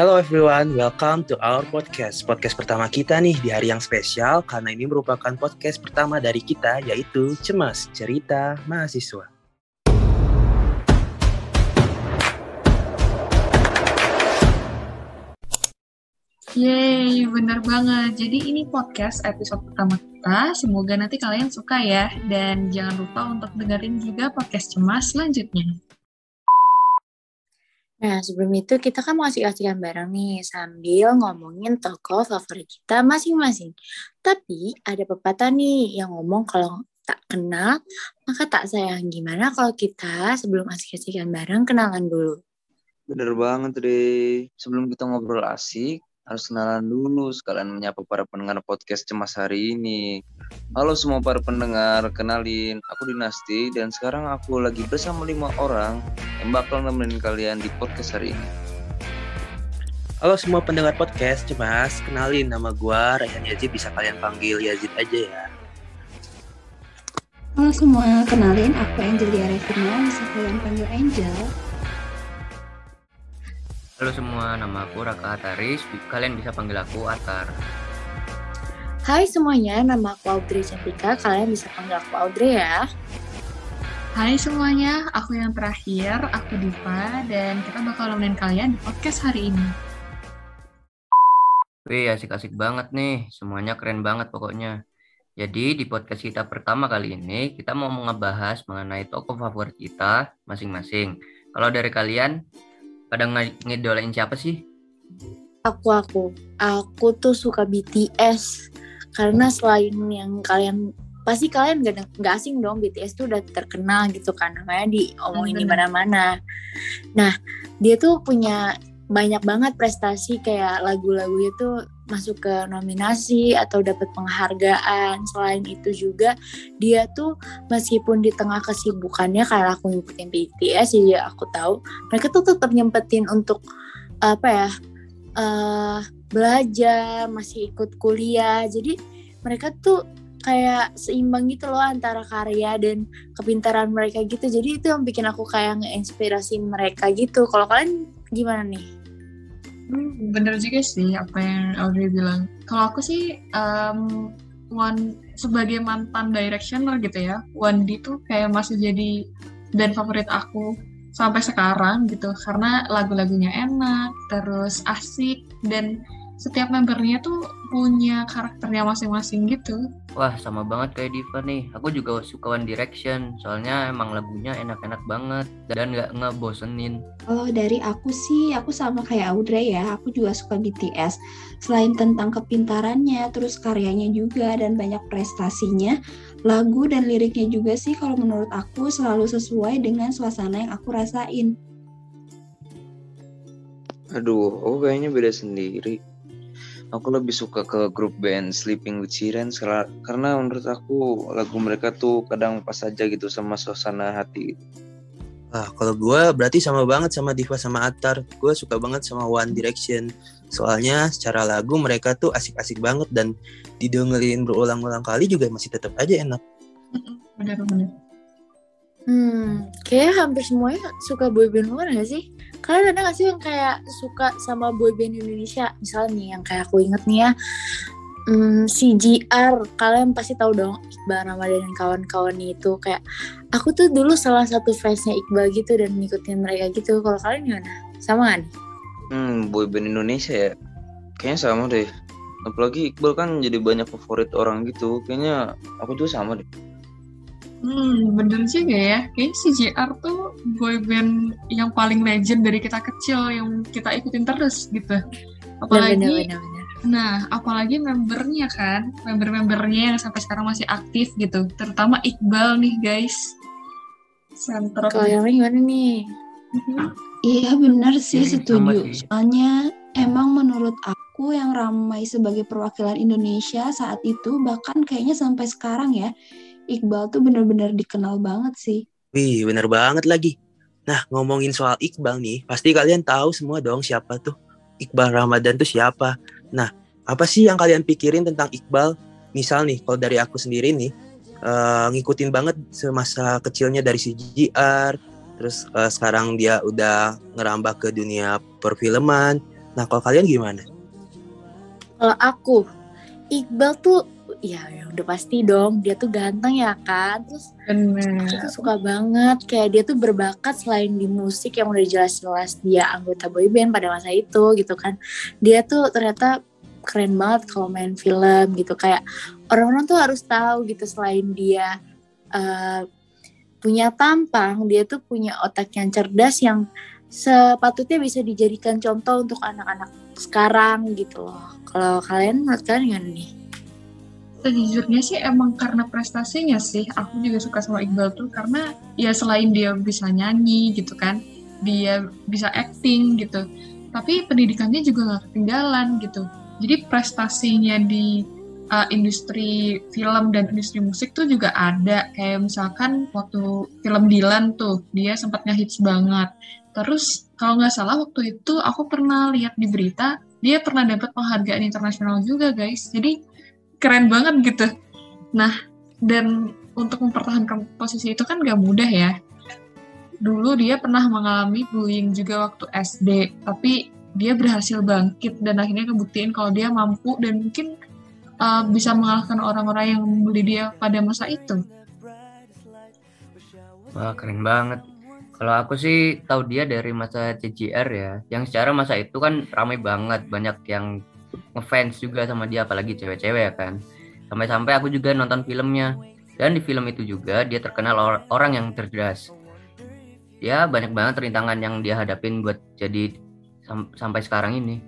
Hello everyone, welcome to our podcast. Podcast pertama kita nih di hari yang spesial karena ini merupakan podcast pertama dari kita, yaitu Cemas Cerita Mahasiswa. Yeay, bener banget. Jadi ini podcast episode pertama kita. Semoga nanti kalian suka ya. Dan jangan lupa untuk dengerin juga podcast Cemas selanjutnya. Nah, sebelum itu kita kan mau asik-asikan bareng nih sambil ngomongin tokoh favorit kita masing-masing. Tapi ada pepatah nih yang ngomong kalau tak kenal, maka tak sayang. Gimana kalau kita sebelum asik-asikan bareng kenalan dulu? Bener banget deh. Sebelum kita ngobrol asik, harus kenalan dulu sekalian menyapa para pendengar podcast Cemas hari ini. Halo semua para pendengar, kenalin aku Dinasti dan sekarang aku lagi bersama 5 orang. Yang bakal nemenin kalian di podcast hari ini. Halo semua pendengar podcast Cemas, kenalin nama gue Rayhan Yazid, bisa kalian panggil Yazid aja ya. Halo semua, kenalin aku Angel Diarevina, bisa kalian panggil Angel. Halo semua, nama aku Raka Ataris, kalian bisa panggil aku Atar. Hai semuanya, nama aku Audrey Cantika, kalian bisa panggil aku Audrey ya. Hai semuanya, aku yang terakhir, aku Diva, dan kita bakal nemenin kalian di podcast hari ini. Wih, asik-asik banget nih, semuanya keren banget pokoknya. Jadi di podcast kita pertama kali ini, kita mau ngebahas mengenai tokoh favorit kita masing-masing. Kalau dari kalian, pada ngidolain siapa sih? Aku tuh suka BTS, karena selain yang kalian... Pasti kalian gak asing dong, BTS tuh udah terkenal gitu kan, namanya diomongin di mana-mana. Nah, dia tuh punya banyak banget prestasi, kayak lagu-lagunya tuh masuk ke nominasi atau dapat penghargaan. Selain itu juga, dia tuh meskipun di tengah kesibukannya, karena aku ngikutin BTS, jadi aku tahu mereka tuh tetap nyempetin untuk belajar, masih ikut kuliah. Jadi mereka tuh kayak seimbang gitu loh antara karya dan kepintaran mereka gitu. Jadi itu yang bikin aku kayak ngeinspirasiin mereka gitu. Kalau kalian gimana nih? Bener juga sih apa yang Audrey bilang. Kalau aku sih sebagai mantan directioner gitu ya, One D tuh kayak masih jadi band favorit aku sampai sekarang gitu. Karena lagu-lagunya enak, terus asik, dan setiap membernya tuh punya karakternya masing-masing gitu. Wah, sama banget kayak Diva nih. Aku juga suka One Direction, soalnya emang lagunya enak-enak banget dan gak ngebosenin. Kalau dari aku sih, aku sama kayak Audrey ya, aku juga suka BTS. Selain tentang kepintarannya, terus karyanya juga dan banyak prestasinya, lagu dan liriknya juga sih kalau menurut aku selalu sesuai dengan suasana yang aku rasain. Aduh, aku kayaknya beda sendiri. Aku lebih suka ke grup band Sleeping with Sirens karena menurut aku lagu mereka tuh kadang pas aja gitu sama suasana hati. Ah, kalau gue berarti sama banget sama Diva sama Atar. Gue suka banget sama One Direction. Soalnya secara lagu mereka tuh asik-asik banget dan didengerin berulang-ulang kali juga masih tetap aja enak. Benar-benar. Kayak hampir semuanya suka boyband luar gak sih? Kalian ada gak sih yang kayak suka sama boyband Indonesia? Misalnya yang kayak aku inget nih ya, CJR. Kalian pasti tahu dong Iqbaal Ramadhan dan kawan-kawan itu. Kayak aku tuh dulu salah satu fansnya Iqbal gitu dan ngikutin mereka gitu. Kalau kalian gimana? Sama gak nih? Boyband Indonesia ya? Kayaknya sama deh. Apalagi Iqbal kan jadi banyak favorit orang gitu. Kayaknya aku juga sama deh. Bener juga ya. Kayaknya CJR tuh boyband yang paling legend dari kita kecil, yang kita ikutin terus gitu. Apalagi bener. Nah, apalagi membernya kan, member-membernya yang sampai sekarang masih aktif gitu. Terutama Iqbal nih guys. Sentro. Kalau yang gimana nih? Iya benar sih, setuju. Soalnya emang menurut aku yang ramai sebagai perwakilan Indonesia saat itu, bahkan kayaknya sampai sekarang ya, Iqbal tuh benar-benar dikenal banget sih. Wih, benar banget lagi. Nah, ngomongin soal Iqbal nih, pasti kalian tahu semua dong siapa tuh Iqbaal Ramadhan tuh siapa. Nah, apa sih yang kalian pikirin tentang Iqbal? Misal nih, kalau dari aku sendiri nih, ngikutin banget semasa kecilnya dari CJR, terus sekarang dia udah ngerambah ke dunia perfilman, Nah, kalau kalian gimana? Kalau aku, Iqbal tuh ya udah pasti dong, dia tuh ganteng ya kan. Terus aku tuh suka banget kayak dia tuh berbakat selain di musik yang udah jelas-jelas dia anggota boyband pada masa itu gitu kan. Dia tuh ternyata keren banget kalau main film gitu, kayak orang-orang tuh harus tahu gitu, selain dia punya tampang, dia tuh punya otak yang cerdas yang sepatutnya bisa dijadikan contoh untuk anak-anak sekarang gitu loh. Kalau kalian, menurut kalian gimana nih? Sejujurnya sih emang karena prestasinya sih, aku juga suka sama Iqbal tuh karena ya selain dia bisa nyanyi gitu kan, dia bisa acting gitu, tapi pendidikannya juga gak ketinggalan gitu. Jadi prestasinya di industri film dan industri musik tuh juga ada, kayak misalkan waktu film Dilan tuh, dia sempat ngehits banget. Terus kalau gak salah waktu itu aku pernah lihat di berita, dia pernah dapat penghargaan internasional juga guys, jadi keren banget gitu. Nah, dan untuk mempertahankan posisi itu kan gak mudah ya. Dulu dia pernah mengalami bullying juga waktu SD, tapi dia berhasil bangkit dan akhirnya kebuktiin kalau dia mampu dan mungkin bisa mengalahkan orang-orang yang membuli dia pada masa itu. Wah, keren banget. Kalau aku sih tahu dia dari masa CJR ya, yang secara masa itu kan ramai banget, banyak yang ngefans juga sama dia, apalagi cewek-cewek ya kan. Sampai-sampai aku juga nonton filmnya, dan di film itu juga dia terkenal orang yang cerdas. Ya banyak banget rintangan yang dia hadapin buat jadi sampai sekarang ini.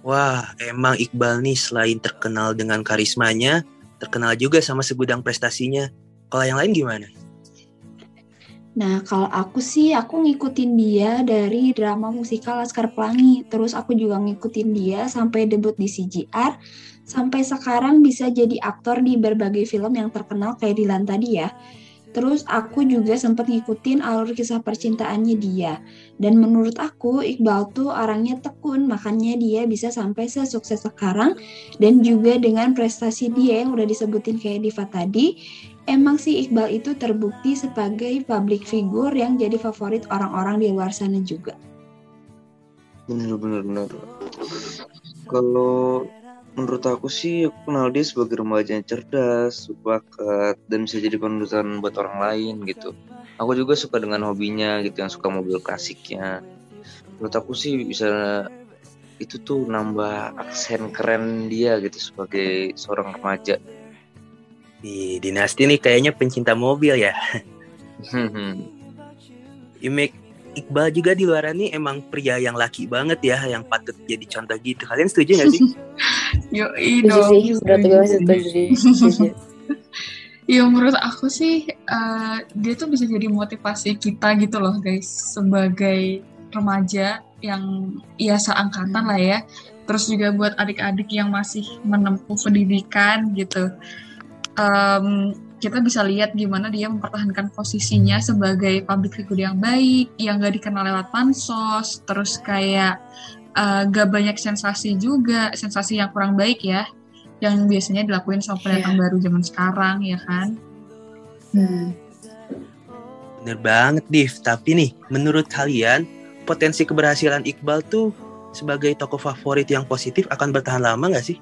Wah, emang Iqbal nih selain terkenal dengan karismanya, terkenal juga sama segudang prestasinya. Kalau yang lain gimana? Nah, kalau aku sih, aku ngikutin dia dari drama musikal Laskar Pelangi. Terus aku juga ngikutin dia sampai debut di CJR. Sampai sekarang bisa jadi aktor di berbagai film yang terkenal kayak Dilan tadi ya. Terus aku juga sempat ngikutin alur kisah percintaannya dia. Dan menurut aku, Iqbal tuh orangnya tekun, makanya dia bisa sampai sesukses sekarang. Dan juga dengan prestasi dia yang udah disebutin kayak Diva tadi, emang si Iqbal itu terbukti sebagai public figure yang jadi favorit orang-orang di luar sana juga. Benar. Kalau menurut aku sih, aku kenal dia sebagai remaja yang cerdas, berbakat, dan bisa jadi panutan buat orang lain gitu. Aku juga suka dengan hobinya gitu, yang suka mobil klasiknya. Menurut aku sih bisa itu tuh nambah aksen keren dia gitu sebagai seorang remaja. Di Dinasti nih kayaknya pencinta mobil ya. Iqbal juga di luaran nih emang pria yang laki banget ya, yang patut jadi contoh gitu. Kalian setuju gak sih? Yoi dong. Setuju. Ya menurut aku sih dia tuh bisa jadi motivasi kita gitu loh guys, sebagai remaja yang ya seangkatan lah ya. Terus juga buat adik-adik yang masih menempuh pendidikan gitu. Kita bisa lihat gimana dia mempertahankan posisinya sebagai public figure yang baik, yang gak dikenal lewat pansos, terus kayak gak banyak sensasi juga, sensasi yang kurang baik ya, yang biasanya dilakuin sama pendatang baru zaman sekarang ya kan. Bener banget Div, tapi nih menurut kalian potensi keberhasilan Iqbal tuh sebagai tokoh favorit yang positif akan bertahan lama gak sih?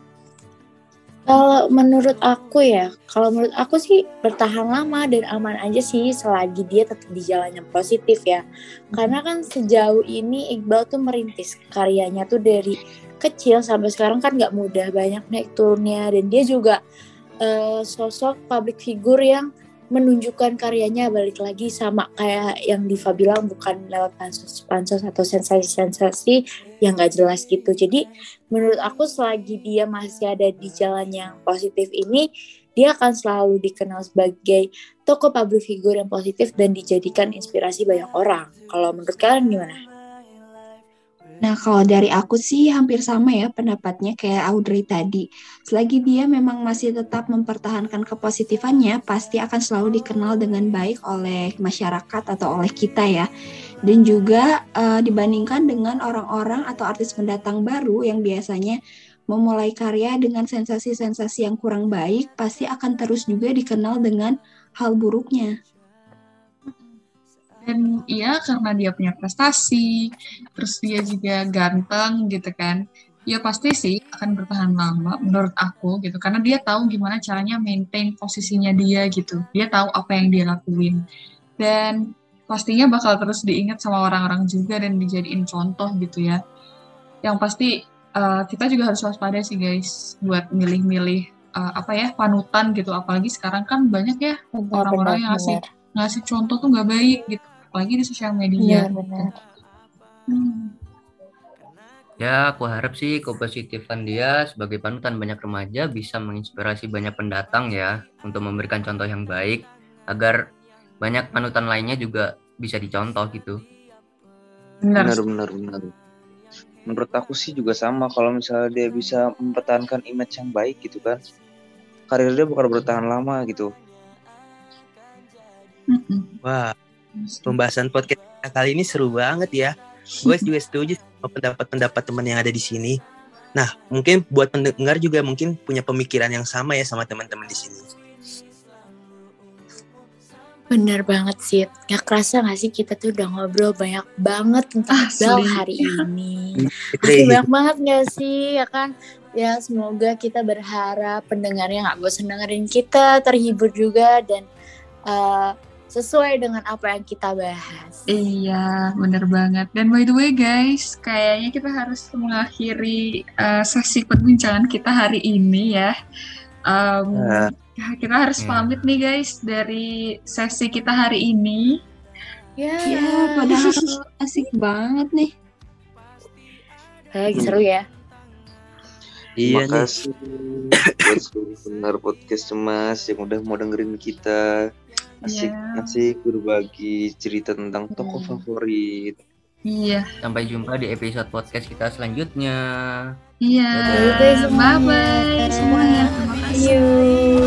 Kalau menurut aku sih bertahan lama dan aman aja sih selagi dia tetap di jalan yang positif ya. Karena kan sejauh ini Iqbal tuh merintis karyanya tuh dari kecil sampai sekarang kan gak mudah, banyak naik turunnya. Dan dia juga sosok public figure yang menunjukkan karyanya, balik lagi sama kayak yang Diva bilang, bukan lewat pansos-pansos atau sensasi-sensasi yang gak jelas gitu. Jadi menurut aku selagi dia masih ada di jalan yang positif ini, dia akan selalu dikenal sebagai tokoh public figure yang positif dan dijadikan inspirasi banyak orang. Kalau menurut kalian gimana? Nah, kalau dari aku sih hampir sama ya pendapatnya kayak Audrey tadi. Selagi dia memang masih tetap mempertahankan kepositifannya, pasti akan selalu dikenal dengan baik oleh masyarakat atau oleh kita ya. Dan juga dibandingkan dengan orang-orang atau artis pendatang baru yang biasanya memulai karya dengan sensasi-sensasi yang kurang baik, pasti akan terus juga dikenal dengan hal buruknya. Dan iya, karena dia punya prestasi, terus dia juga ganteng gitu kan. Ya pasti sih akan bertahan lama menurut aku gitu. Karena dia tahu gimana caranya maintain posisinya dia gitu. Dia tahu apa yang dia lakuin. Dan pastinya bakal terus diingat sama orang-orang juga dan dijadiin contoh gitu ya. Yang pasti kita juga harus waspada sih guys buat milih-milih panutan gitu. Apalagi sekarang kan banyak ya orang-orang yang ngasih contoh tuh nggak baik gitu. Apalagi di sosial media. Iya benar. Ya, aku harap sih kepositifan dia sebagai panutan banyak remaja bisa menginspirasi banyak pendatang ya untuk memberikan contoh yang baik agar banyak panutan lainnya juga bisa dicontoh gitu. Benar. Menurut aku sih juga sama, kalau misalnya dia bisa mempertahankan image yang baik gitu kan, karir dia bakal bertahan lama gitu. Wah, pembahasan podcast kali ini seru banget ya. Gue juga setuju pendapat-pendapat teman yang ada di sini. Nah, mungkin buat pendengar juga mungkin punya pemikiran yang sama ya sama teman-teman di sini. Bener banget sih. Gak kerasa gak sih kita tuh udah ngobrol banyak banget tentang Iqbaal hari ini. Asli banyak banget gak sih? Ya kan? Ya semoga kita berharap pendengarnya gak bosan dengerin kita, terhibur juga dan sesuai dengan apa yang kita bahas. Iya, benar banget. Dan by the way guys, kayaknya kita harus mengakhiri sesi perbincangan kita hari ini ya. Kita harus pamit nih guys dari sesi kita hari ini. Ya, padahal asik banget nih. Kayak seru ya. Iya, makasih benar podcast Cemas yang udah mau dengerin kita. Asik berbagi cerita tentang tokoh favorit. Iya. Sampai jumpa di episode podcast kita selanjutnya. Iya. Bye bye semuanya. Terima kasih.